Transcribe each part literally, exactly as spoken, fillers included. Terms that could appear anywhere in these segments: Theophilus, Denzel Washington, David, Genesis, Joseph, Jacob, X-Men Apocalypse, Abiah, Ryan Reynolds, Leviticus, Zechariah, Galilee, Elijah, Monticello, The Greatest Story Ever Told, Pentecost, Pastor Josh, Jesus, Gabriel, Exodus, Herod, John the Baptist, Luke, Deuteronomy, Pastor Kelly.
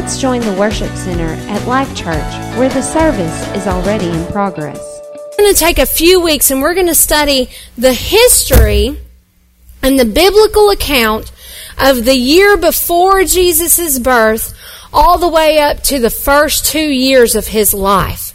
Let's join the worship center at Life Church, where the service is already in progress. We're going to take a few weeks and we're going to study the history and the biblical account of the year before Jesus' birth all the way up to the first two years of his life.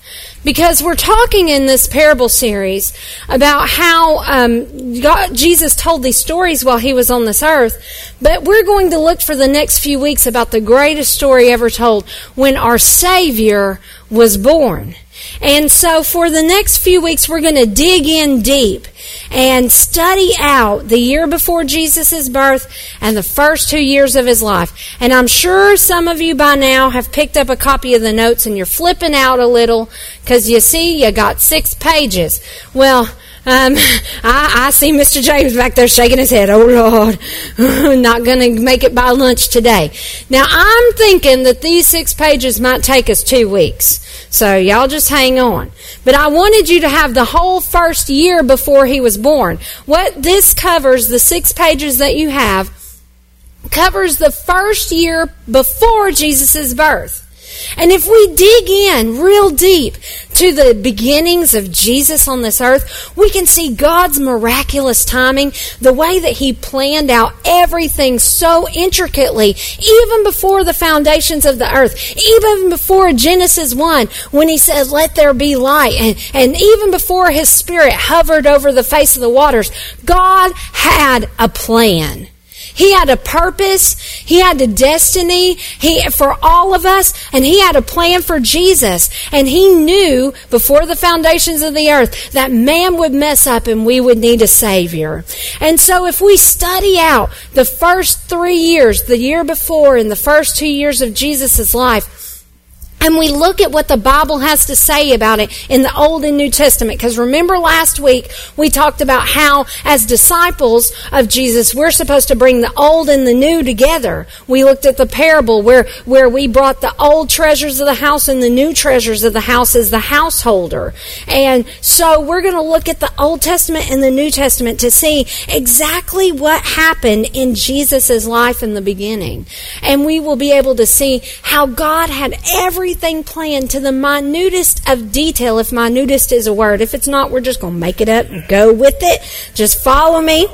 Because we're talking in this parable series about how um, God, Jesus told these stories while he was on this earth, but we're going to look for the next few weeks about the greatest story ever told, when our Savior was born. And so for the next few weeks, we're going to dig in deep and study out the year before Jesus' birth and the first two years of his life. And I'm sure some of you by now have picked up a copy of the notes and you're flipping out a little because you see you got six pages. Well, um, I, I see Mister James back there shaking his head. Oh, Lord, I'm not going to make it by lunch today. Now, I'm thinking that these six pages might take us two weeks. So y'all just hang on. But I wanted you to have the whole first year before he was born. What this covers, the six pages that you have, covers the first year before Jesus' birth. And if we dig in real deep to the beginnings of Jesus on this earth, we can see God's miraculous timing, the way that he planned out everything so intricately, even before the foundations of the earth, even before Genesis one, when he said, let there be light, and, and even before his spirit hovered over the face of the waters, God had a plan. He had a purpose, he had a destiny he, for all of us, and he had a plan for Jesus. And he knew before the foundations of the earth that man would mess up and we would need a Savior. And so if we study out the first three years, the year before and the first two years of Jesus' life, and we look at what the Bible has to say about it in the Old and New Testament. Because remember last week, we talked about how as disciples of Jesus, we're supposed to bring the old and the new together. We looked at the parable where, where we brought the old treasures of the house and the new treasures of the house as the householder. And so we're going to look at the Old Testament and the New Testament to see exactly what happened in Jesus' life in the beginning. And we will be able to see how God had everything Everything planned to the minutest of detail, if minutest is a word. If it's not, we're just going to make it up and go with it. Just follow me.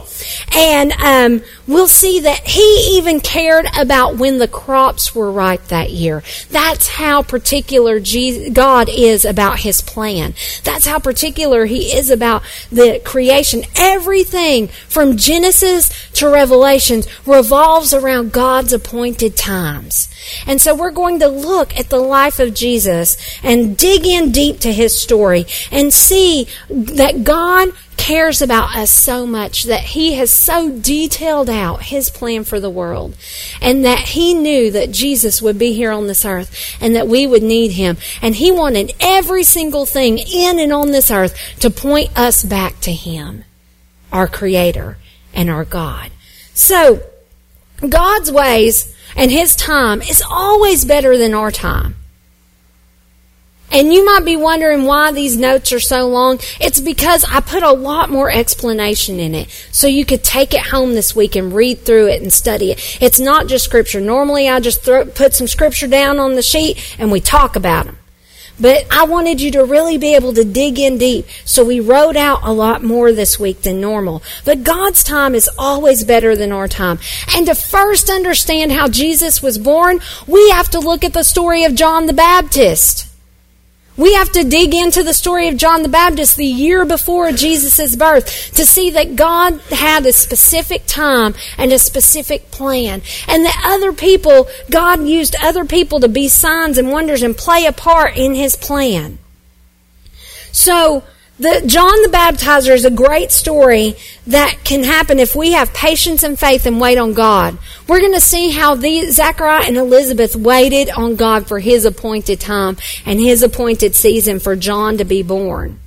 And um, we'll see that he even cared about when the crops were ripe that year. That's how particular Jesus, God is about his plan. That's how particular he is about the creation. Everything from Genesis to Revelation revolves around God's appointed times. And so we're going to look at the life of Jesus and dig in deep to his story and see that God cares about us so much that he has so detailed out his plan for the world, and that he knew that Jesus would be here on this earth and that we would need him, and he wanted every single thing in and on this earth to point us back to him, our Creator and our God. So God's ways and his time is always better than our time. And you might be wondering why these notes are so long. It's because I put a lot more explanation in it, so you could take it home this week and read through it and study it. It's not just scripture. Normally I just throw, put some scripture down on the sheet and we talk about them. But I wanted you to really be able to dig in deep, so we wrote out a lot more this week than normal. But God's time is always better than our time. And to first understand how Jesus was born, we have to look at the story of John the Baptist. We have to dig into the story of John the Baptist the year before Jesus' birth to see that God had a specific time and a specific plan, and that other people, God used other people to be signs and wonders and play a part in his plan. So the John the Baptizer is a great story that can happen if we have patience and faith and wait on God. We're going to see how the, Zechariah and Elizabeth waited on God for his appointed time and his appointed season for John to be born.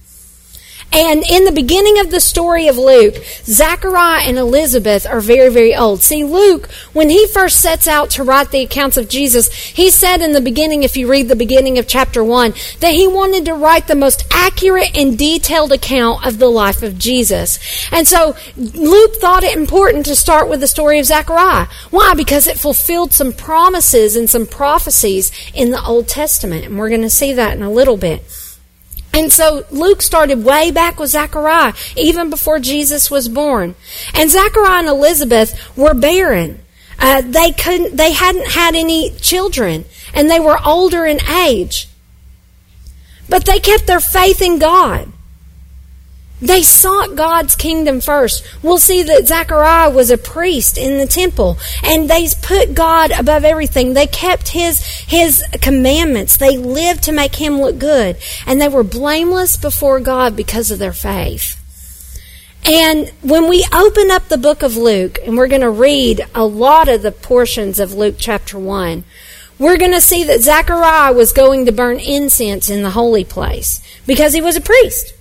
And in the beginning of the story of Luke, Zechariah and Elizabeth are very, very old. See, Luke, when he first sets out to write the accounts of Jesus, he said in the beginning, if you read the beginning of chapter one, that he wanted to write the most accurate and detailed account of the life of Jesus. And so Luke thought it important to start with the story of Zechariah. Why? Because it fulfilled some promises and some prophecies in the Old Testament. And we're going to see that in a little bit. And so Luke started way back with Zechariah, even before Jesus was born. And Zechariah and Elizabeth were barren. Uh, they couldn't, they hadn't had any children, and they were older in age. But they kept their faith in God. They sought God's kingdom first. We'll see that Zechariah was a priest in the temple, and they put God above everything. They kept his, his commandments. They lived to make him look good, and they were blameless before God because of their faith. And when we open up the book of Luke, and we're going to read a lot of the portions of Luke chapter one, we're going to see that Zechariah was going to burn incense in the holy place because he was a priest.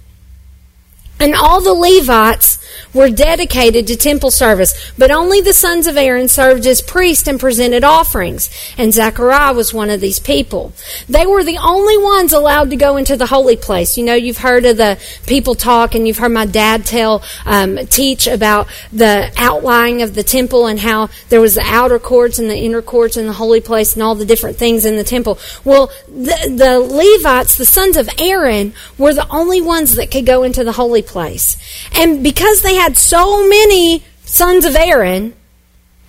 And all the Levites were dedicated to temple service, but only the sons of Aaron served as priests and presented offerings. And Zechariah was one of these people. They were the only ones allowed to go into the holy place. You know, you've heard of the people talk, and you've heard my dad tell, um, teach about the outlying of the temple and how there was the outer courts and the inner courts and the holy place and all the different things in the temple. Well, the, the Levites, the sons of Aaron, were the only ones that could go into the holy place. place. And because they had so many sons of Aaron,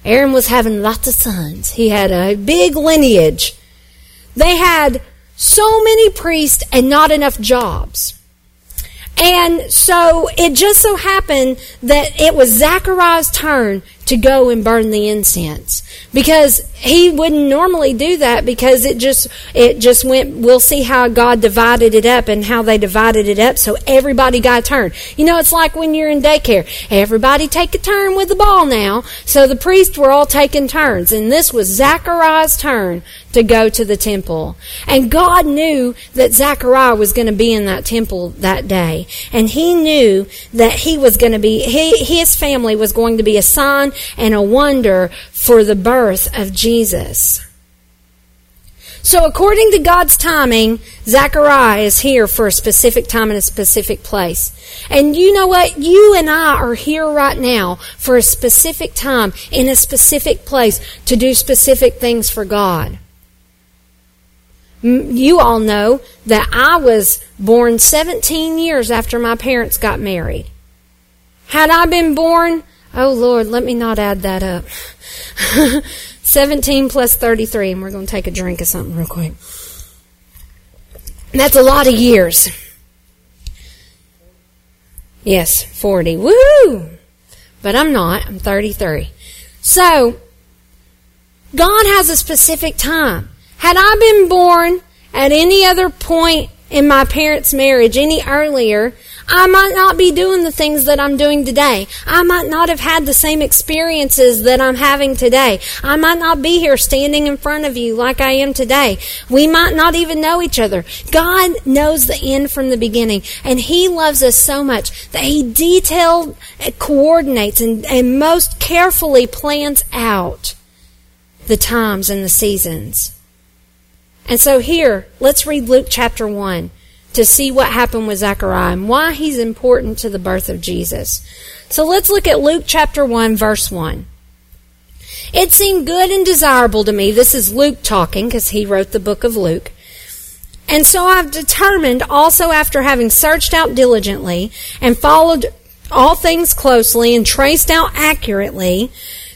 Aaron was having lots of sons. He had a big lineage. They had so many priests and not enough jobs. And so it just so happened that it was Zechariah's turn to go and burn the incense, because he wouldn't normally do that, because it just it just went, we'll see how God divided it up and how they divided it up so everybody got a turn. You know, it's like when you're in daycare. Everybody take a turn with the ball now. So the priests were all taking turns, and this was Zechariah's turn to go to the temple. And God knew that Zechariah was going to be in that temple that day, and he knew that he was going to be, he, his family was going to be a sign and a wonder for the birth of Jesus. So according to God's timing, Zechariah is here for a specific time and a specific place. And you know what? You and I are here right now for a specific time in a specific place to do specific things for God. You all know that I was born seventeen years after my parents got married. Had I been born... Oh, Lord, let me not add that up. seventeen plus thirty-three, and we're going to take a drink of something real quick. That's a lot of years. Yes, forty. Woo! But I'm not. I'm thirty-three. So, God has a specific time. Had I been born at any other point in my parents' marriage, any earlier, I might not be doing the things that I'm doing today. I might not have had the same experiences that I'm having today. I might not be here standing in front of you like I am today. We might not even know each other. God knows the end from the beginning, and He loves us so much that He detailed, coordinates, and, and most carefully plans out the times and the seasons. And so here, let's read Luke chapter one. To see what happened with Zechariah and why he's important to the birth of Jesus. So let's look at Luke chapter one, verse one. It seemed good and desirable to me. This is Luke talking, because he wrote the book of Luke. And so I've determined also, after having searched out diligently and followed all things closely and traced out accurately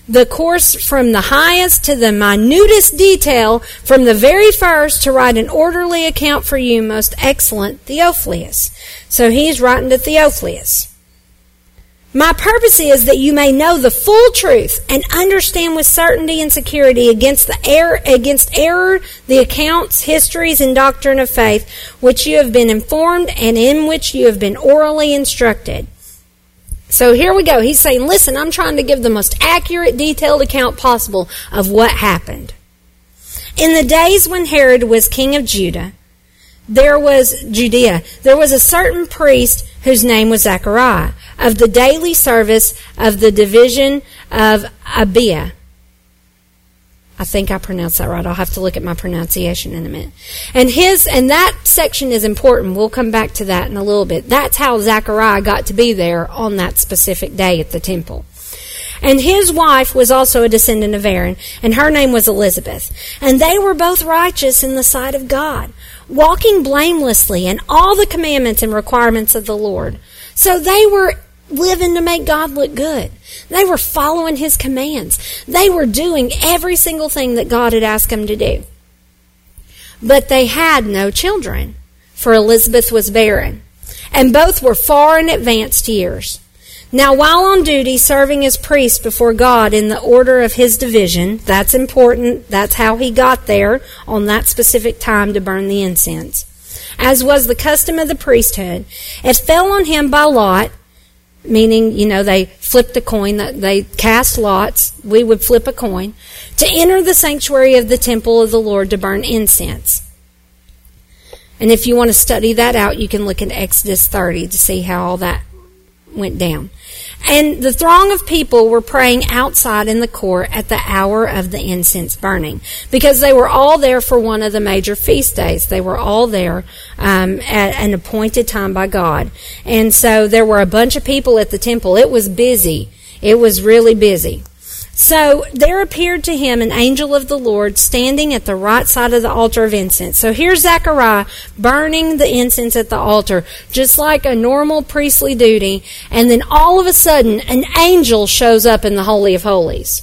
the course from the highest to the minutest detail, from the very first, to write an orderly account for you, most excellent Theophilus. So he's writing to Theophilus. My purpose is that you may know the full truth and understand with certainty and security against the error, against error, the accounts, histories, and doctrine of faith, which you have been informed and in which you have been orally instructed. So here we go. He's saying, listen, I'm trying to give the most accurate, detailed account possible of what happened. In the days when Herod was king of Judah, there was Judea. There was a certain priest whose name was Zechariah, of the daily service of the division of Abiah. I think I pronounced that right. I'll have to look at my pronunciation in a minute. And his and that section is important. We'll come back to that in a little bit. That's how Zechariah got to be there on that specific day at the temple. And his wife was also a descendant of Aaron, and her name was Elizabeth. And they were both righteous in the sight of God, walking blamelessly in all the commandments and requirements of the Lord. So they were living to make God look good. They were following his commands. They were doing every single thing that God had asked them to do. But they had no children, for Elizabeth was barren, and both were far in advanced years. Now, while on duty, serving as priest before God in the order of his division, that's important, that's how he got there on that specific time to burn the incense, as was the custom of the priesthood, it fell on him by lot, meaning, you know, they flipped a coin, they cast lots, we would flip a coin, to enter the sanctuary of the temple of the Lord to burn incense. And if you want to study that out, you can look at Exodus thirty to see how all that went down. And the throng of people were praying outside in the court at the hour of the incense burning, because they were all there for one of the major feast days. They were all there um, at an appointed time by God. And so there were a bunch of people at the temple. It was busy. It was really busy. So there appeared to him an angel of the Lord standing at the right side of the altar of incense. So here's Zechariah burning the incense at the altar, just like a normal priestly duty. And then all of a sudden, an angel shows up in the Holy of Holies.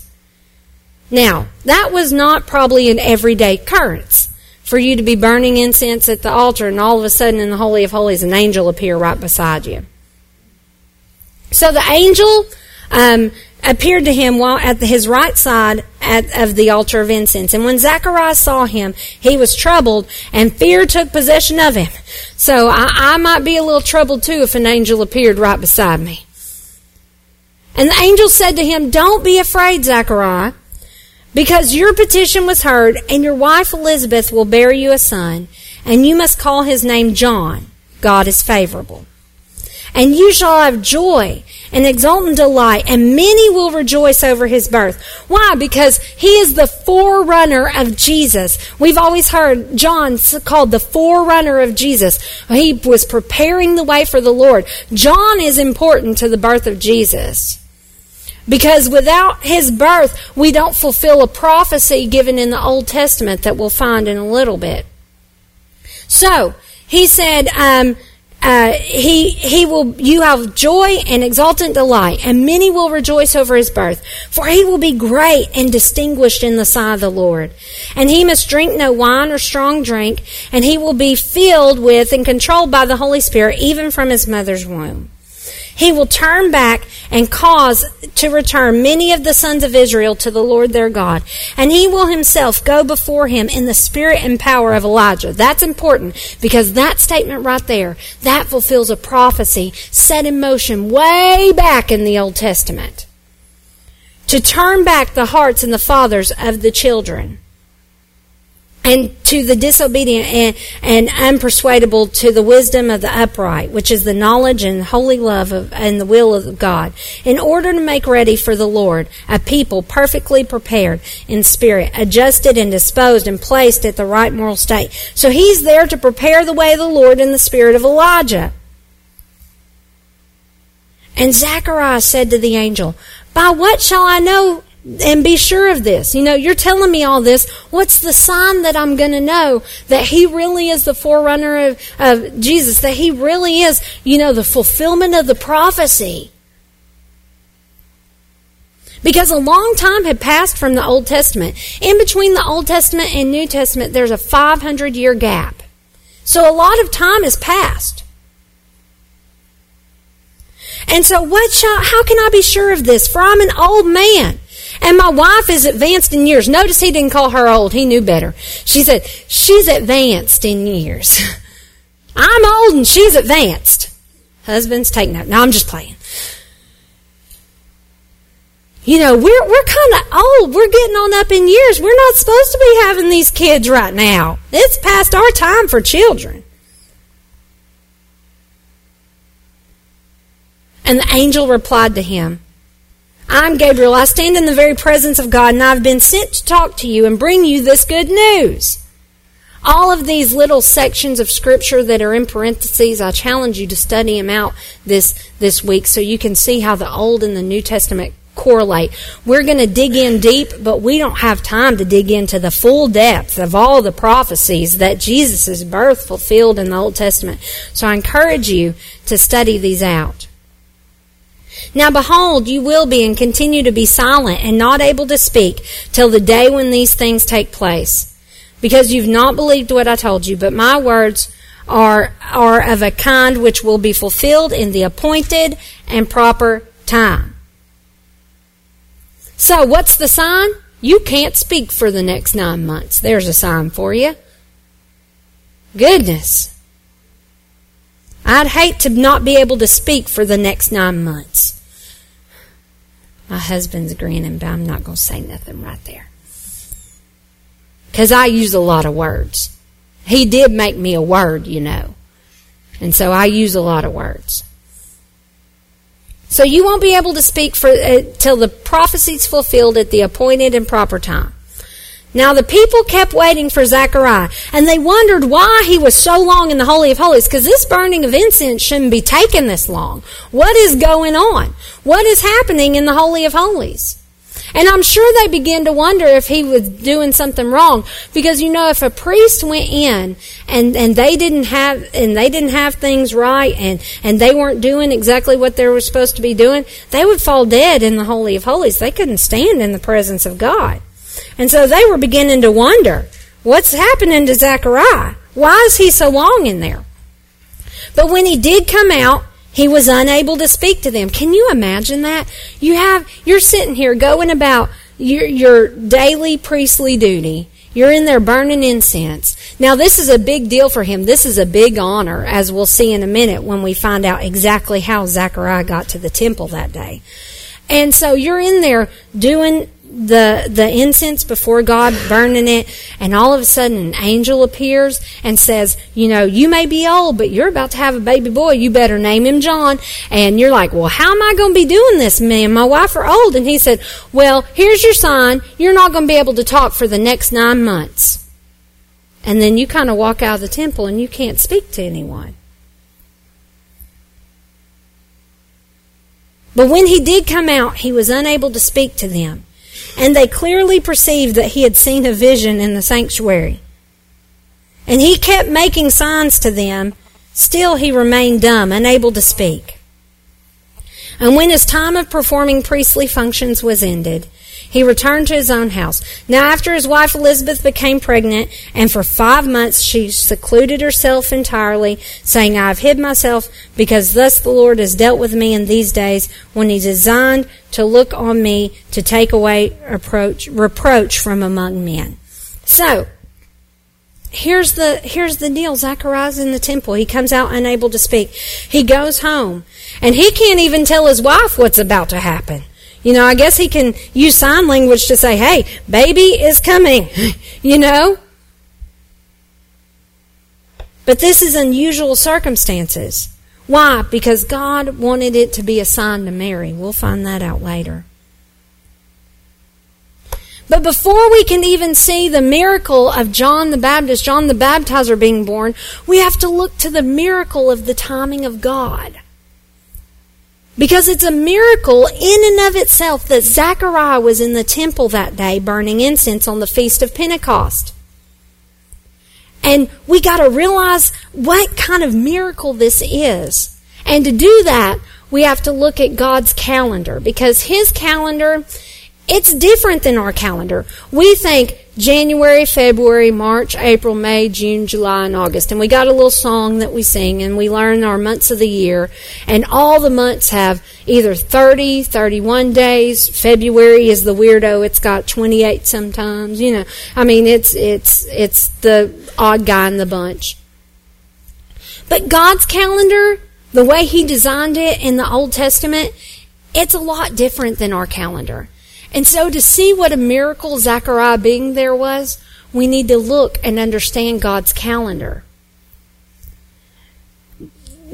Now, that was not probably an everyday occurrence for you to be burning incense at the altar and all of a sudden in the Holy of Holies an angel appear right beside you. So the angel um appeared to him while at his right side at, of the altar of incense. And when Zechariah saw him, he was troubled, and fear took possession of him. So I, I might be a little troubled too if an angel appeared right beside me. And the angel said to him, "Don't be afraid, Zechariah, because your petition was heard, and your wife Elizabeth will bear you a son, and you must call his name John. God is favorable. And you shall have joy and exultant delight, and many will rejoice over his birth." Why? Because he is the forerunner of Jesus. We've always heard John called the forerunner of Jesus. He was preparing the way for the Lord. John is important to the birth of Jesus, because without his birth, we don't fulfill a prophecy given in the Old Testament that we'll find in a little bit. So he said, um, Uh, he, he will, you have joy and exultant delight, and many will rejoice over his birth, for he will be great and distinguished in the sight of the Lord. And he must drink no wine or strong drink, and he will be filled with and controlled by the Holy Spirit, even from his mother's womb. He will turn back and cause to return many of the sons of Israel to the Lord their God, and he will himself go before him in the spirit and power of Elijah. That's important, because that statement right there, that fulfills a prophecy set in motion way back in the Old Testament, to turn back the hearts and the fathers of the children, and to the disobedient and, and unpersuadable to the wisdom of the upright, which is the knowledge and holy love of, and the will of God, in order to make ready for the Lord a people perfectly prepared in spirit, adjusted and disposed and placed at the right moral state. So he's there to prepare the way of the Lord in the spirit of Elijah. And Zechariah said to the angel, "By what shall I know and be sure of this? You know, you're telling me all this. What's the sign that I'm going to know that he really is the forerunner of, of Jesus, that he really is, you know, the fulfillment of the prophecy?" Because a long time had passed from the Old Testament. In between the Old Testament and New Testament, there's a five hundred year gap. So a lot of time has passed. And so what shall, how can I be sure of this? For I'm an old man, and my wife is advanced in years. Notice he didn't call her old. He knew better. She said, she's advanced in years. I'm old and she's advanced. Husbands, take note. No, I'm just playing. You know, we're we're kind of old. We're getting on up in years. We're not supposed to be having these kids right now. It's past our time for children. And the angel replied to him, I'm Gabriel. I stand in the very presence of God, and I've been sent to talk to you and bring you this good news. All of these little sections of Scripture that are in parentheses, I challenge you to study them out this, this week so you can see how the Old and the New Testament correlate. We're going to dig in deep, but we don't have time to dig into the full depth of all the prophecies that Jesus' birth fulfilled in the Old Testament. So I encourage you to study these out. Now behold, you will be and continue to be silent and not able to speak till the day when these things take place, because you've not believed what I told you, but my words are, are of a kind which will be fulfilled in the appointed and proper time. So what's the sign? You can't speak for the next nine months. There's a sign for you. Goodness. I'd hate to not be able to speak for the next nine months. My husband's grinning, but I'm not going to say nothing right there, because I use a lot of words. He did make me a word, you know. And so I use a lot of words. So you won't be able to speak for uh, till the prophecy's fulfilled at the appointed and proper time. Now the people kept waiting for Zechariah, and they wondered why he was so long in the Holy of Holies, because this burning of incense shouldn't be taking this long. What is going on? What is happening in the Holy of Holies? And I'm sure they began to wonder if he was doing something wrong, because you know, if a priest went in and, and they didn't have and they didn't have things right and, and they weren't doing exactly what they were supposed to be doing, they would fall dead in the Holy of Holies. They couldn't stand in the presence of God. And so they were beginning to wonder, what's happening to Zechariah? Why is he so long in there? But when he did come out, he was unable to speak to them. Can you imagine that? You have, you're sitting here going about your, your daily priestly duty. You're in there burning incense. Now, this is a big deal for him. This is a big honor, as we'll see in a minute when we find out exactly how Zechariah got to the temple that day. And so you're in there doing the the incense before God, burning it, and all of a sudden an angel appears and says, you know, you may be old, but you're about to have a baby boy. You better name him John. And you're like, well, how am I going to be doing this, man? My wife are old. And he said, well, here's your sign. You're not going to be able to talk for the next nine months. And then you kind of walk out of the temple and you can't speak to anyone. But when he did come out, he was unable to speak to them. And they clearly perceived that he had seen a vision in the sanctuary. And he kept making signs to them. Still he remained dumb, unable to speak. And when his time of performing priestly functions was ended, he returned to his own house. Now after his wife Elizabeth became pregnant, and for five months she secluded herself entirely, saying, I have hid myself, because thus the Lord has dealt with me in these days, when he designed to look on me to take away reproach, reproach from among men. So, here's the, here's the deal. Zechariah's in the temple. He comes out unable to speak. He goes home, and he can't even tell his wife what's about to happen. You know, I guess he can use sign language to say, hey, baby is coming, you know. But this is unusual circumstances. Why? Because God wanted it to be a sign to Mary. We'll find that out later. But before we can even see the miracle of John the Baptist, John the Baptizer being born, we have to look to the miracle of the timing of God. Because it's a miracle in and of itself that Zechariah was in the temple that day burning incense on the Feast of Pentecost. And we got to realize what kind of miracle this is. And to do that, we have to look at God's calendar, because his calendar, it's different than our calendar. We think January, February, March, April, May, June, July, and August. And we got a little song that we sing, and we learn our months of the year. And all the months have either thirty, thirty-one days. February is the weirdo. It's got twenty-eight sometimes, you know. I mean, it's, it's, it's the odd guy in the bunch. But God's calendar, the way he designed it in the Old Testament, it's a lot different than our calendar. And so to see what a miracle Zechariah being there was, we need to look and understand God's calendar.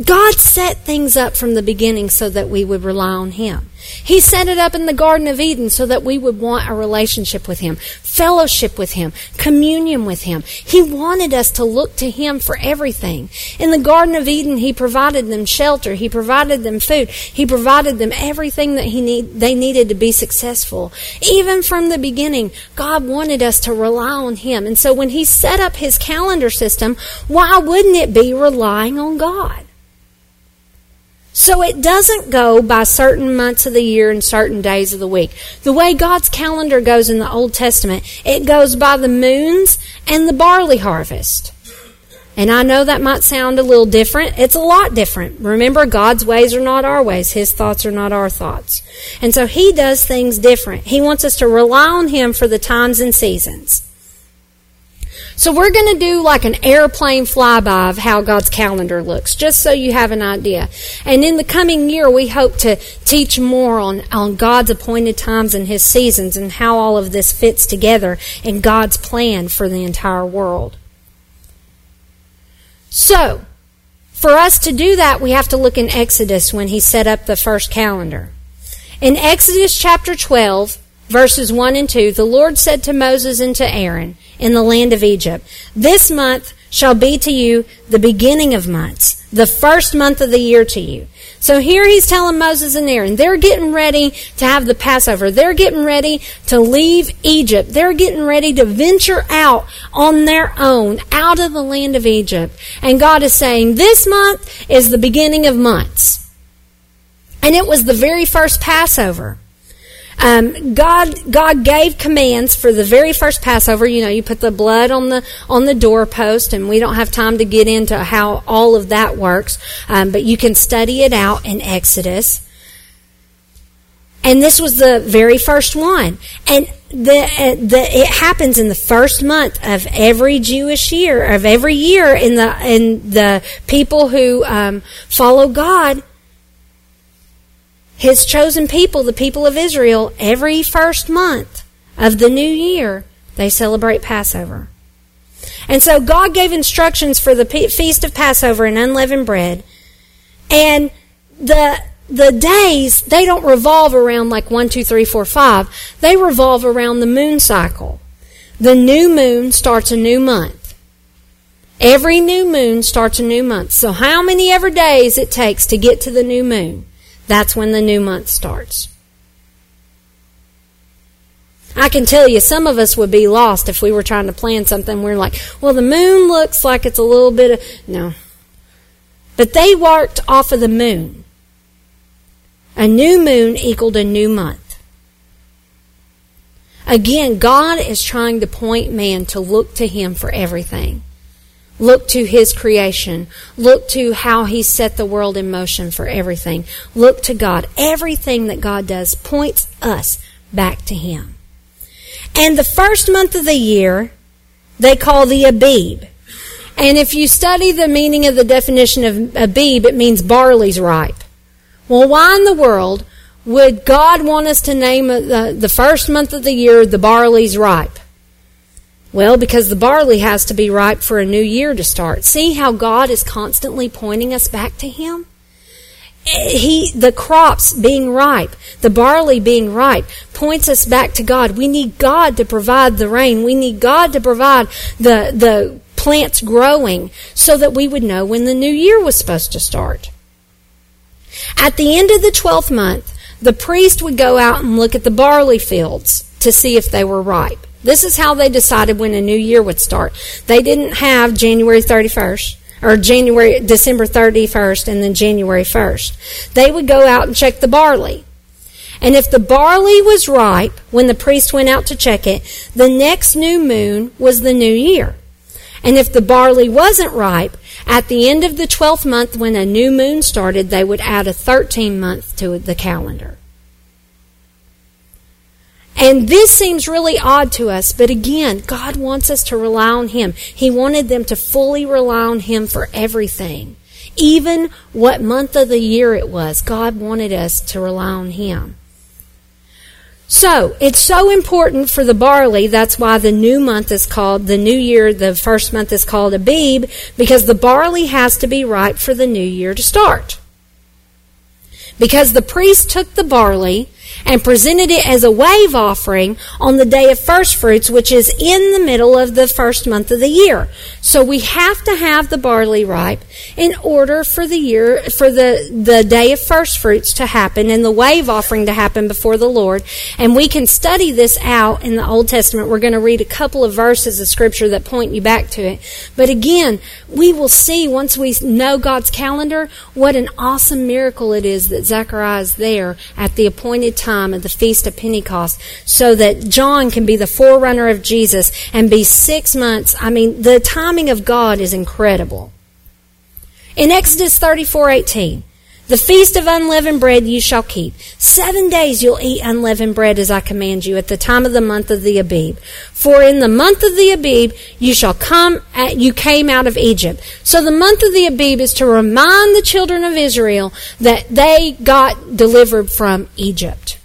God set things up from the beginning so that we would rely on Him. He set it up in the Garden of Eden so that we would want a relationship with Him, fellowship with Him, communion with Him. He wanted us to look to Him for everything. In the Garden of Eden, He provided them shelter. He provided them food. He provided them everything that he need, they needed to be successful. Even from the beginning, God wanted us to rely on Him. And so when He set up His calendar system, why wouldn't it be relying on God? So it doesn't go by certain months of the year and certain days of the week. The way God's calendar goes in the Old Testament, it goes by the moons and the barley harvest. And I know that might sound a little different. It's a lot different. Remember, God's ways are not our ways. His thoughts are not our thoughts. And so He does things different. He wants us to rely on Him for the times and seasons. So we're going to do like an airplane flyby of how God's calendar looks, just so you have an idea. And in the coming year, we hope to teach more on, on God's appointed times and His seasons and how all of this fits together in God's plan for the entire world. So, for us to do that, we have to look in Exodus when He set up the first calendar. In Exodus chapter twelve, verses one and two, the Lord said to Moses and to Aaron in the land of Egypt, "This month shall be to you the beginning of months, the first month of the year to you." So here He's telling Moses and Aaron, they're getting ready to have the Passover. They're getting ready to leave Egypt. They're getting ready to venture out on their own, out of the land of Egypt. And God is saying, this month is the beginning of months. And it was the very first Passover. Um, God, God gave commands for the very first Passover. You know, you put the blood on the, on the doorpost, and we don't have time to get into how all of that works. Um, but you can study it out in Exodus. And this was the very first one. And the, uh, the, it happens in the first month of every Jewish year, of every year in the, in the people who, um, follow God. His chosen people, the people of Israel, every first month of the new year, they celebrate Passover. And so God gave instructions for the feast of Passover and unleavened bread. And the the days, they don't revolve around like one, two, three, four, five. They revolve around the moon cycle. The new moon starts a new month. Every new moon starts a new month. So how many ever days it takes to get to the new moon, that's when the new month starts. I can tell you, some of us would be lost if we were trying to plan something. We're like, well, the moon looks like it's a little bit of... No. But they worked off of the moon. A new moon equaled a new month. Again, God is trying to point man to look to Him for everything. Look to His creation. Look to how He set the world in motion for everything. Look to God. Everything that God does points us back to Him. And the first month of the year, they call the Abib. And if you study the meaning of the definition of Abib, it means barley's ripe. Well, why in the world would God want us to name the, the first month of the year the barley's ripe? Well, because the barley has to be ripe for a new year to start. See how God is constantly pointing us back to Him? He, the crops being ripe, the barley being ripe, points us back to God. We need God to provide the rain. We need God to provide the, the plants growing so that we would know when the new year was supposed to start. At the end of the twelfth month, the priest would go out and look at the barley fields to see if they were ripe. This is how they decided when a new year would start. They didn't have January thirty-first, or January, December thirty-first, and then January first. They would go out and check the barley. And if the barley was ripe, when the priest went out to check it, the next new moon was the new year. And if the barley wasn't ripe, at the end of the twelfth month when a new moon started, they would add a thirteenth month to the calendar. And this seems really odd to us, but again, God wants us to rely on Him. He wanted them to fully rely on Him for everything. Even what month of the year it was, God wanted us to rely on Him. So, it's so important for the barley, that's why the new month is called, the new year, the first month is called Abib, because the barley has to be ripe for the new year to start. Because the priest took the barley and presented it as a wave offering on the day of first fruits, which is in the middle of the first month of the year. So we have to have the barley ripe in order for the year, for the, the day of first fruits to happen and the wave offering to happen before the Lord. And we can study this out in the Old Testament. We're going to read a couple of verses of scripture that point you back to it. But again, we will see once we know God's calendar, what an awesome miracle it is that Zechariah is there at the appointed time of the Feast of Pentecost, so that John can be the forerunner of Jesus and be six months. I mean, the timing of God is incredible. In Exodus thirty-four eighteen, the feast of unleavened bread you shall keep. Seven days you'll eat unleavened bread as I command you at the time of the month of the Abib. For in the month of the Abib you shall come, at, you came out of Egypt. So the month of the Abib is to remind the children of Israel that they got delivered from Egypt.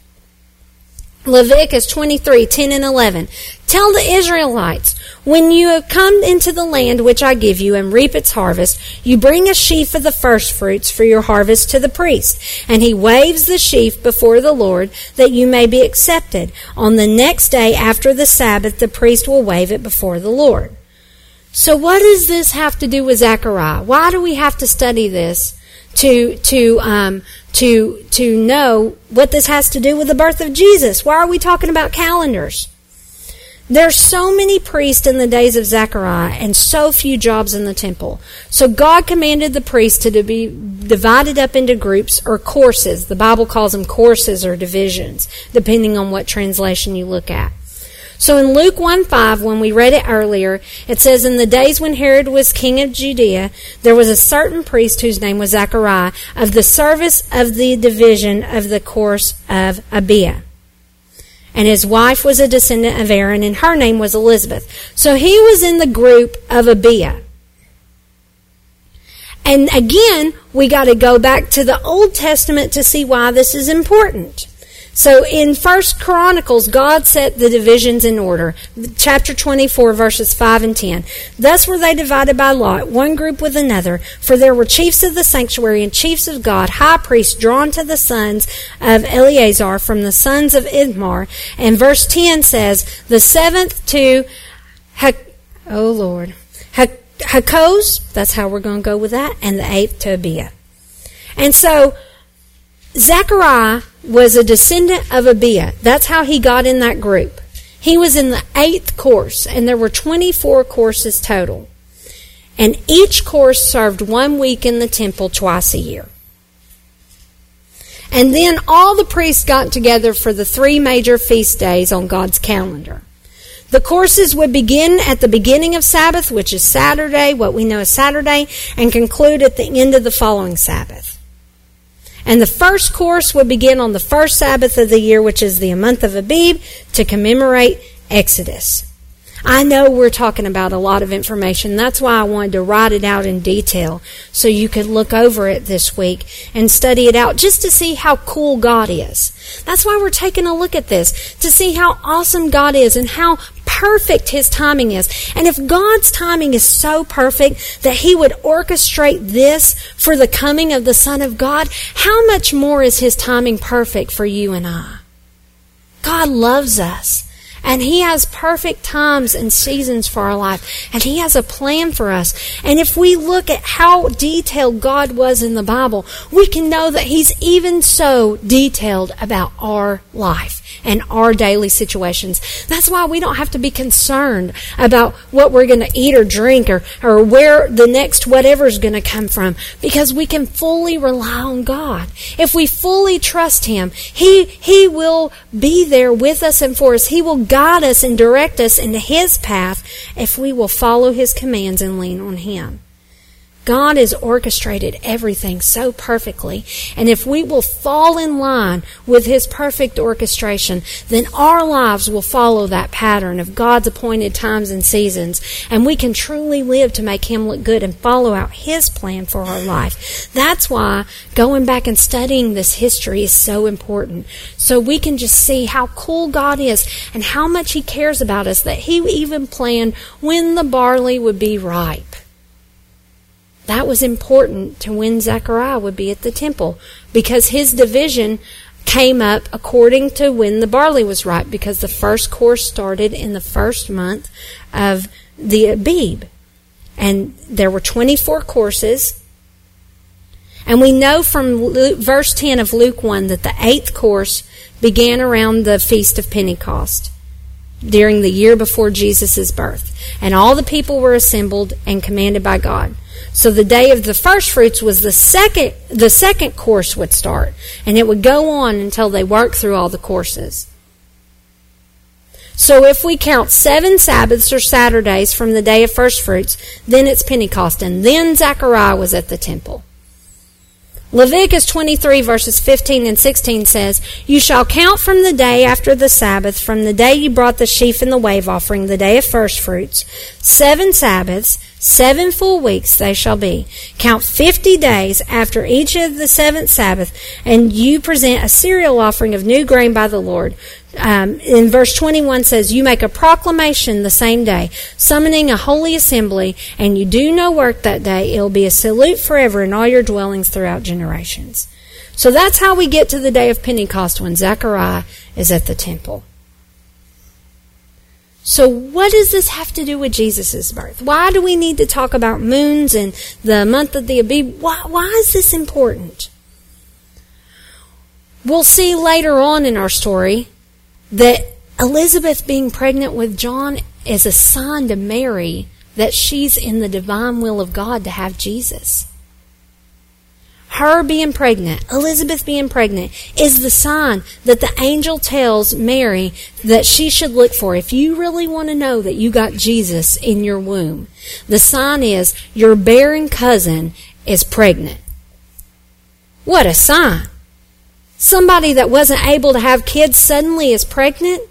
Leviticus twenty-three ten and eleven. Tell the Israelites, when you have come into the land which I give you and reap its harvest, you bring a sheaf of the first fruits for your harvest to the priest, and he waves the sheaf before the Lord that you may be accepted. On the next day after the Sabbath, the priest will wave it before the Lord. So what does this have to do with Zechariah? Why do we have to study this to, to, um, to to know what this has to do with the birth of Jesus? Why are we talking about calendars? There are so many priests in the days of Zechariah and so few jobs in the temple. So God commanded the priests to be divided up into groups or courses. The Bible calls them courses or divisions, depending on what translation you look at. So in Luke one five, when we read it earlier, it says, in the days when Herod was king of Judea, there was a certain priest whose name was Zechariah, of the service of the division of the course of Abiah. And his wife was a descendant of Aaron, and her name was Elizabeth. So he was in the group of Abiah. And again, we got to go back to the Old Testament to see why this is important. So in First Chronicles, God set the divisions in order. Chapter twenty-four, verses five and ten. Thus were they divided by lot, one group with another, for there were chiefs of the sanctuary and chiefs of God, high priests drawn to the sons of Eleazar from the sons of Ithamar. And verse ten says, the seventh to, ha- oh Lord, ha- Hakoz, that's how we're going to go with that, and the eighth to Abiah. And so, Zechariah was a descendant of Abiah. That's how he got in that group. He was in the eighth course, and there were twenty-four courses total. And each course served one week in the temple twice a year. And then all the priests got together for the three major feast days on God's calendar. The courses would begin at the beginning of Sabbath, which is Saturday, what we know as Saturday, and conclude at the end of the following Sabbath. And the first course would begin on the first Sabbath of the year, which is the month of Abib, to commemorate Exodus. I know we're talking about a lot of information. That's why I wanted to write it out in detail so you could look over it this week and study it out just to see how cool God is. That's why we're taking a look at this, to see how awesome God is and how perfect His timing is. And if God's timing is so perfect that He would orchestrate this for the coming of the Son of God, how much more is His timing perfect for you and I? God loves us, and He has perfect times and seasons for our life, and He has a plan for us. And if we look at how detailed God was in the Bible, we can know that He's even so detailed about our life and our daily situations. That's why we don't have to be concerned about what we're going to eat or drink or, or where the next whatever is going to come from, because we can fully rely on God. If we fully trust Him, He, He will be there with us and for us. He will guide us and direct us into His path if we will follow His commands and lean on Him. God has orchestrated everything so perfectly, and if we will fall in line with His perfect orchestration, then our lives will follow that pattern of God's appointed times and seasons, and we can truly live to make Him look good and follow out His plan for our life. That's why going back and studying this history is so important, so we can just see how cool God is and how much He cares about us, that He even planned when the barley would be ripe. That was important to when Zechariah would be at the temple, because his division came up according to when the barley was ripe, because the first course started in the first month of the Abib. And there were twenty-four courses. And we know from Luke, verse ten of Luke one, that the eighth course began around the Feast of Pentecost, during the year before Jesus' birth. And all the people were assembled and commanded by God. So the day of the first fruits was the second, the second course would start, and it would go on until they worked through all the courses. So if we count seven Sabbaths or Saturdays from the day of first fruits, then it's Pentecost, and then Zechariah was at the temple. Leviticus twenty-three verses fifteen and sixteen says, "You shall count from the day after the Sabbath, from the day you brought the sheaf and the wave offering, the day of first fruits, seven Sabbaths, seven full weeks they shall be. Count fifty days after each of the seventh Sabbath, and you present a cereal offering of new grain by the Lord." Um, in verse twenty-one says, "You make a proclamation the same day, summoning a holy assembly, and you do no work that day. It will be a salute forever in all your dwellings throughout generations." So that's how we get to the day of Pentecost, when Zechariah is at the temple. So what does this have to do with Jesus' birth? Why do we need to talk about moons and the month of the Abib? Why, why is this important? We'll see later on in our story that Elizabeth being pregnant with John is a sign to Mary that she's in the divine will of God to have Jesus. Her being pregnant, Elizabeth being pregnant, is the sign that the angel tells Mary that she should look for. If you really want to know that you got Jesus in your womb, the sign is your barren cousin is pregnant. What a sign! Somebody that wasn't able to have kids suddenly is pregnant.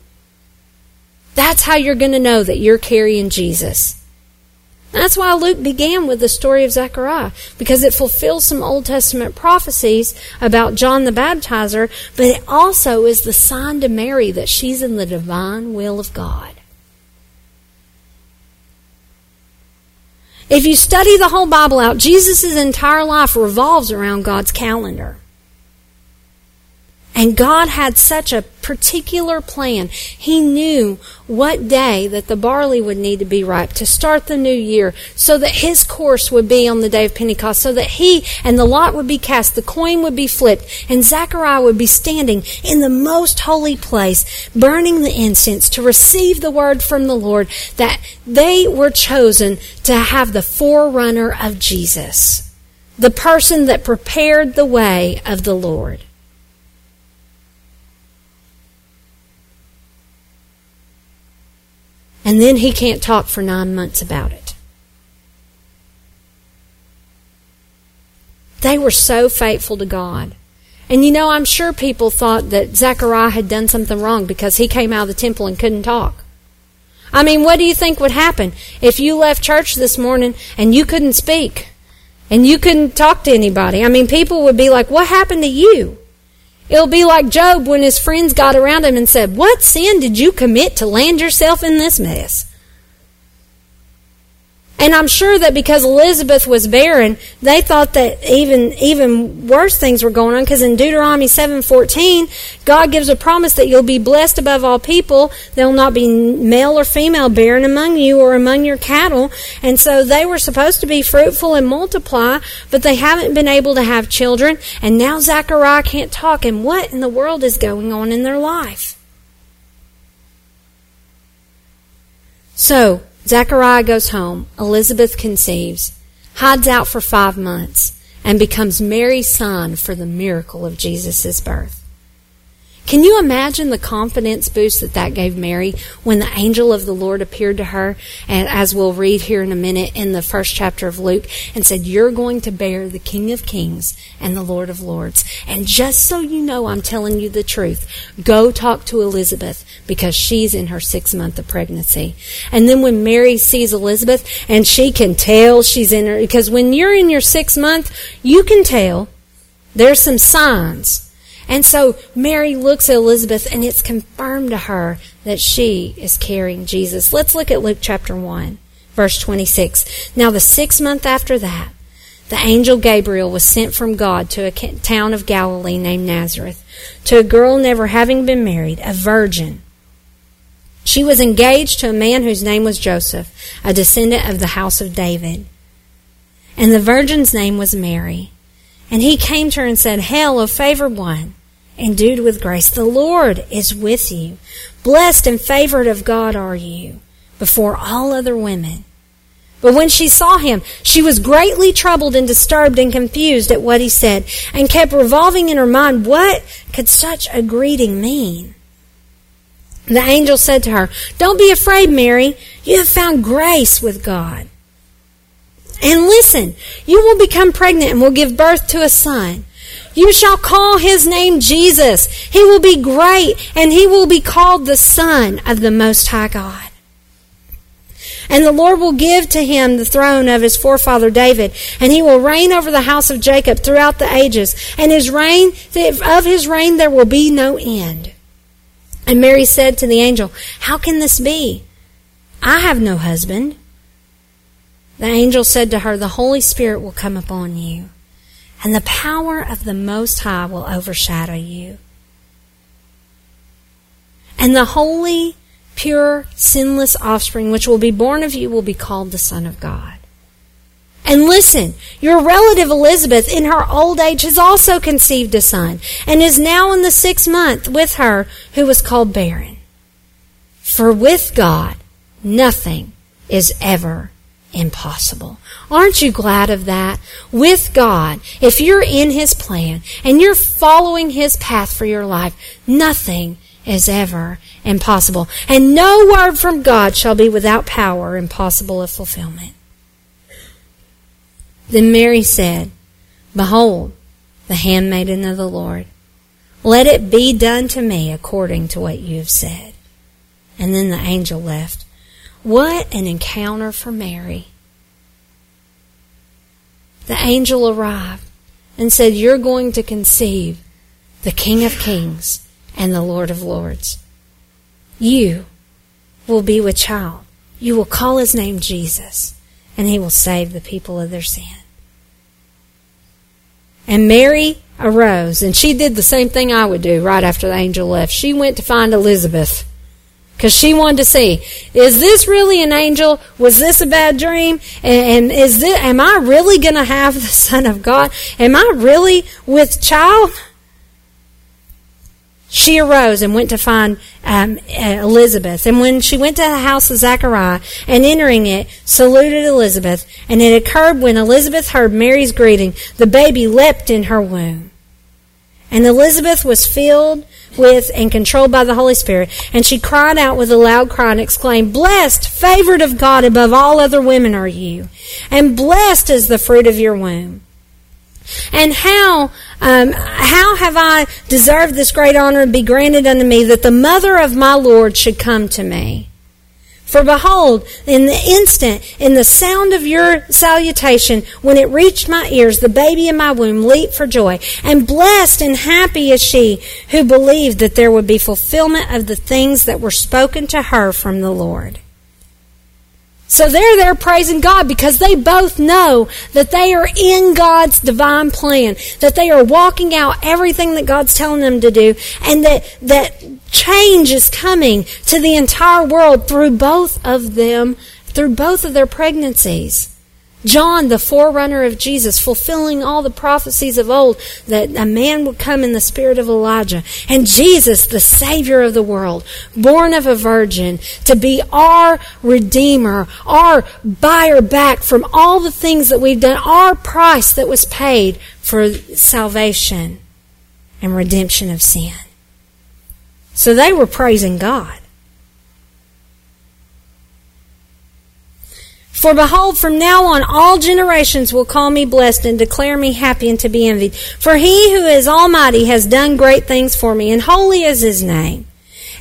That's how you're going to know that you're carrying Jesus. That's why Luke began with the story of Zechariah, because it fulfills some Old Testament prophecies about John the Baptizer, but it also is the sign to Mary that she's in the divine will of God. If you study the whole Bible out, Jesus' entire life revolves around God's calendar. And God had such a particular plan. He knew what day that the barley would need to be ripe to start the new year, so that His course would be on the day of Pentecost, so that He and the lot would be cast, the coin would be flipped, and Zechariah would be standing in the most holy place, burning the incense to receive the word from the Lord that they were chosen to have the forerunner of Jesus, the person that prepared the way of the Lord. And then he can't talk for nine months about it. They were so faithful to God. And you know, I'm sure people thought that Zechariah had done something wrong because he came out of the temple and couldn't talk. I mean, what do you think would happen if you left church this morning and you couldn't speak and you couldn't talk to anybody? I mean, people would be like, "What happened to you?" It'll be like Job when his friends got around him and said, "What sin did you commit to land yourself in this mess?" And I'm sure that because Elizabeth was barren, they thought that even even worse things were going on, because in Deuteronomy seven fourteen, God gives a promise that you'll be blessed above all people. There will not be male or female barren among you or among your cattle. And so they were supposed to be fruitful and multiply, but they haven't been able to have children. And now Zechariah can't talk. And what in the world is going on in their life? So Zechariah goes home, Elizabeth conceives, hides out for five months, and becomes Mary's sign for the miracle of Jesus' birth. Can you imagine the confidence boost that that gave Mary when the angel of the Lord appeared to her, and as we'll read here in a minute in the first chapter of Luke, and said, "You're going to bear the King of Kings and the Lord of Lords. And just so you know, I'm telling you the truth. Go talk to Elizabeth because she's in her sixth month of pregnancy." And then when Mary sees Elizabeth, and she can tell she's in her, because when you're in your sixth month, you can tell there's some signs. And so Mary looks at Elizabeth, and it's confirmed to her that she is carrying Jesus. Let's look at Luke chapter one, verse twenty-six. "Now the sixth month after that, the angel Gabriel was sent from God to a town of Galilee named Nazareth, to a girl never having been married, a virgin. She was engaged to a man whose name was Joseph, a descendant of the house of David. And the virgin's name was Mary. And he came to her and said, 'Hail, O favored one, endued with grace, the Lord is with you. Blessed and favored of God are you before all other women.' But when she saw him, she was greatly troubled and disturbed and confused at what he said, and kept revolving in her mind, what could such a greeting mean? The angel said to her, 'Don't be afraid, Mary. You have found grace with God. And listen, you will become pregnant and will give birth to a son. You shall call his name Jesus. He will be great, and he will be called the Son of the Most High God. And the Lord will give to him the throne of his forefather David, and he will reign over the house of Jacob throughout the ages, and his reign of his reign there will be no end.' And Mary said to the angel, 'How can this be? I have no husband.' The angel said to her, 'The Holy Spirit will come upon you, and the power of the Most High will overshadow you. And the holy, pure, sinless offspring which will be born of you will be called the Son of God. And listen, your relative Elizabeth in her old age has also conceived a son, and is now in the sixth month with her who was called barren. For with God nothing is ever impossible.'" Aren't you glad of that? With God, if you're in his plan and you're following his path for your life, nothing is ever impossible. And no word from God shall be without power, impossible of fulfillment. Then Mary said, "Behold, the handmaiden of the Lord. Let it be done to me according to what you have said." And then the angel left. What an encounter for Mary. The angel arrived and said, "You're going to conceive the King of Kings and the Lord of Lords. You will be with child. You will call his name Jesus, and he will save the people of their sin." And Mary arose, and she did the same thing I would do right after the angel left. She went to find Elizabeth, because she wanted to see, is this really an angel? Was this a bad dream? And, and is this, am I really going to have the Son of God? Am I really with child? She arose and went to find um, Elizabeth. And when she went to the house of Zechariah, and entering it, saluted Elizabeth. And it occurred when Elizabeth heard Mary's greeting, the baby leapt in her womb. And Elizabeth was filled with and controlled by the Holy Spirit, and she cried out with a loud cry and exclaimed, "Blessed, favored of God above all other women are you, and blessed is the fruit of your womb. And how um, how have I deserved this great honor and be granted unto me that the mother of my Lord should come to me? For behold, in the instant, in the sound of your salutation, when it reached my ears, the baby in my womb leaped for joy. And blessed and happy is she who believed that there would be fulfillment of the things that were spoken to her from the Lord." So they're there praising God because they both know that they are in God's divine plan, that they are walking out everything that God's telling them to do, and that that change is coming to the entire world through both of them, through both of their pregnancies. John, the forerunner of Jesus, fulfilling all the prophecies of old, that a man would come in the spirit of Elijah. And Jesus, the Savior of the world, born of a virgin, to be our Redeemer, our buyer back from all the things that we've done, our price that was paid for salvation and redemption of sin. So they were praising God. For behold, from now on all generations will call me blessed and declare me happy and to be envied. For he who is almighty has done great things for me, and holy is his name.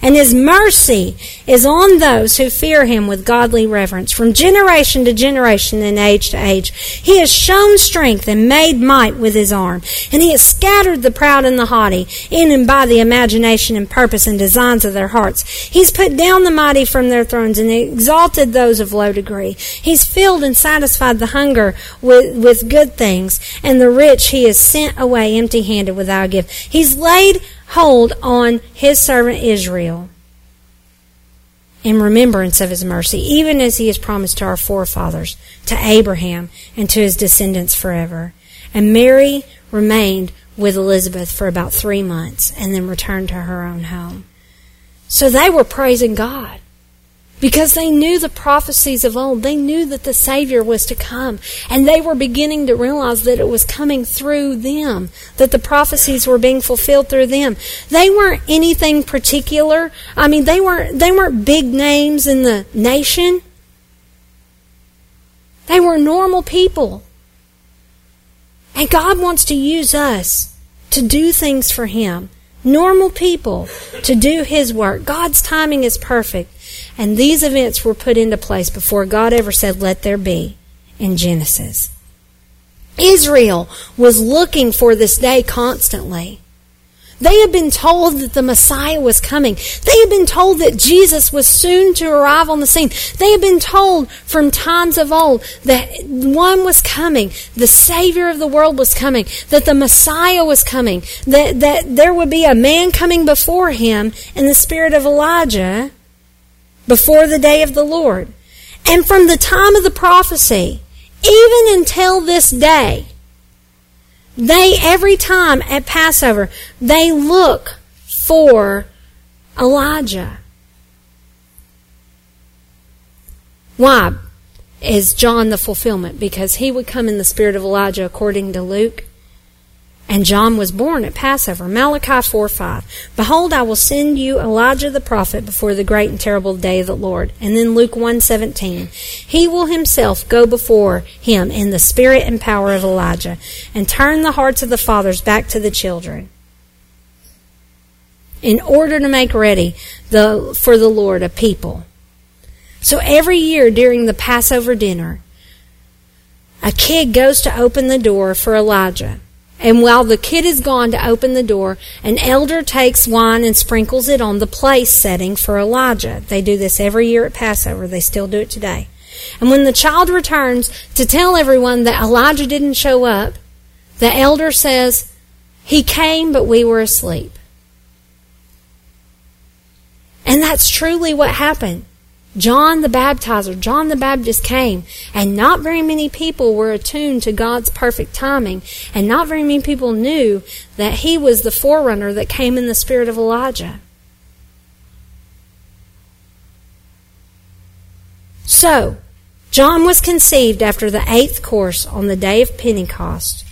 And his mercy is on those who fear him with godly reverence. From generation to generation and age to age, he has shown strength and made might with his arm. And he has scattered the proud and the haughty in and by the imagination and purpose and designs of their hearts. He's put down the mighty from their thrones and exalted those of low degree. He's filled and satisfied the hunger with, with good things, and the rich he has sent away empty-handed without a gift. He's laid hold on his servant Israel in remembrance of his mercy, even as he has promised to our forefathers, to Abraham, and to his descendants forever. And Mary remained with Elizabeth for about three months and then returned to her own home. So they were praising God because they knew the prophecies of old. They knew that the Savior was to come, and they were beginning to realize that it was coming through them, that the prophecies were being fulfilled through them. They weren't anything particular. I mean, they weren't they weren't big names in the nation. They were normal people. And God wants to use us to do things for him. Normal people to do his work. God's timing is perfect. And these events were put into place before God ever said, "Let there be," in Genesis. Israel was looking for this day constantly. They had been told that the Messiah was coming. They had been told that Jesus was soon to arrive on the scene. They had been told from times of old that one was coming, the Savior of the world was coming, that the Messiah was coming, that, that there would be a man coming before him in the spirit of Elijah, before the day of the Lord. And from the time of the prophecy, even until this day, they, every time at Passover, they look for Elijah. Why is John the fulfillment? Because he would come in the spirit of Elijah according to Luke. And John was born at Passover. Malachi four five. Behold, I will send you Elijah the prophet before the great and terrible day of the Lord. And then Luke one seventeen. He will himself go before him in the spirit and power of Elijah, and turn the hearts of the fathers back to the children, in order to make ready the for the Lord a people. So every year during the Passover dinner, a kid goes to open the door for Elijah. And while the kid is gone to open the door, an elder takes wine and sprinkles it on the place setting for Elijah. They do this every year at Passover. They still do it today. And when the child returns to tell everyone that Elijah didn't show up, the elder says, "He came, but we were asleep." And that's truly what happened. John the Baptizer, John the Baptist came, and not very many people were attuned to God's perfect timing, and not very many people knew that he was the forerunner that came in the spirit of Elijah. So, John was conceived after the eighth course on the day of Pentecost.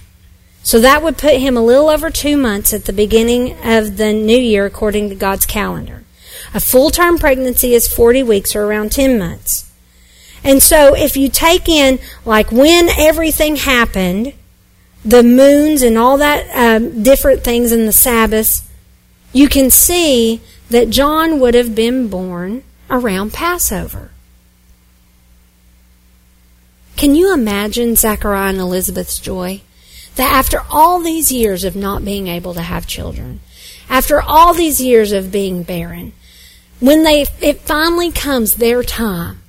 So that would put him a little over two months at the beginning of the new year according to God's calendar. A full-term pregnancy is forty weeks or around ten months. And so if you take in, like, when everything happened, the moons and all that um, different things in the Sabbaths, you can see that John would have been born around Passover. Can you imagine Zechariah and Elizabeth's joy? That after all these years of not being able to have children, after all these years of being barren, when they, it finally comes their time,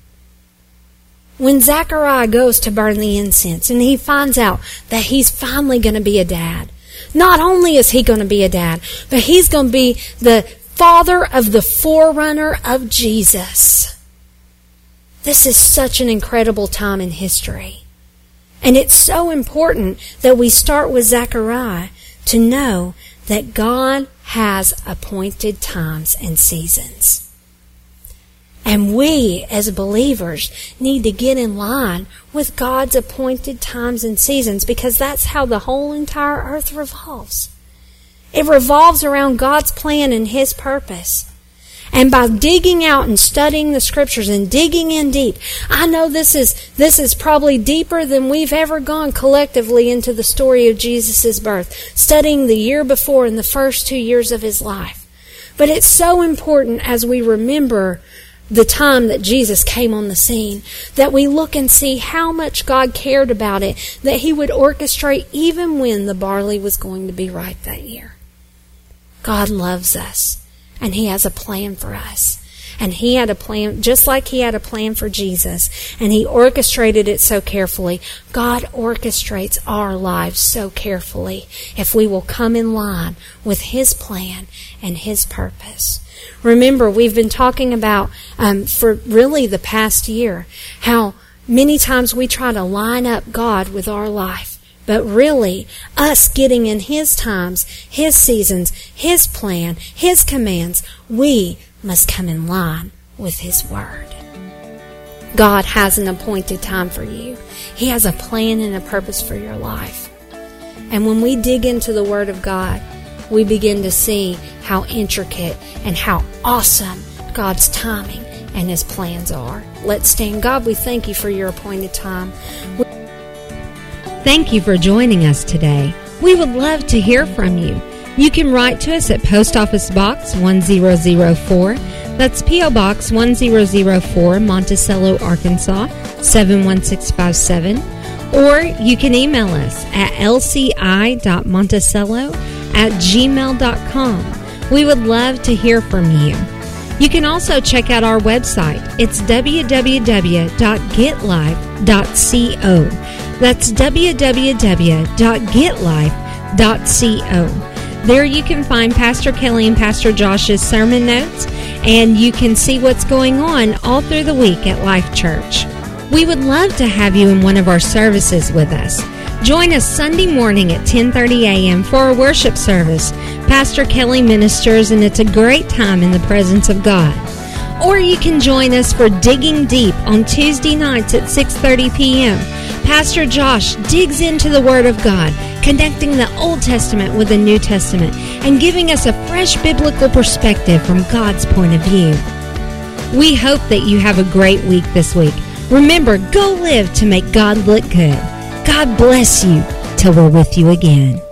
when Zechariah goes to burn the incense and he finds out that he's finally going to be a dad, not only is he going to be a dad, but he's going to be the father of the forerunner of Jesus. This is such an incredible time in history. And it's so important that we start with Zechariah to know that God has appointed times and seasons. And we, as believers, need to get in line with God's appointed times and seasons, because that's how the whole entire earth revolves. It revolves around God's plan and His purpose. And by digging out and studying the Scriptures and digging in deep, I know this is this is probably deeper than we've ever gone collectively into the story of Jesus' birth, studying the year before and the first two years of His life. But it's so important as we remember the time that Jesus came on the scene, that we look and see how much God cared about it, that He would orchestrate even when the barley was going to be ripe that year. God loves us. And He has a plan for us. And He had a plan, just like He had a plan for Jesus. And He orchestrated it so carefully. God orchestrates our lives so carefully if we will come in line with His plan and His purpose. Remember, we've been talking about, um, for really the past year, how many times we try to line up God with our life. But really, us getting in His times, His seasons, His plan, His commands, we must come in line with His Word. God has an appointed time for you. He has a plan and a purpose for your life. And when we dig into the Word of God, we begin to see how intricate and how awesome God's timing and His plans are. Let's stand. God, we thank You for Your appointed time. We Thank you for joining us today. We would love to hear from you. You can write to us at Post Office Box one thousand four. That's P O. Box one thousand four, Monticello, Arkansas, seven one six five seven. Or you can email us at l c i dot monticello at gmail dot com. We would love to hear from you. You can also check out our website. It's w w w dot get life dot co. That's w w w dot get life dot co. There you can find Pastor Kelly and Pastor Josh's sermon notes, and you can see what's going on all through the week at Life Church. We would love to have you in one of our services with us. Join us Sunday morning at ten thirty a m for a worship service. Pastor Kelly ministers, and it's a great time in the presence of God. Or you can join us for Digging Deep on Tuesday nights at six thirty p m Pastor Josh digs into the Word of God, connecting the Old Testament with the New Testament and giving us a fresh biblical perspective from God's point of view. We hope that you have a great week this week. Remember, go live to make God look good. God bless you till we're with you again.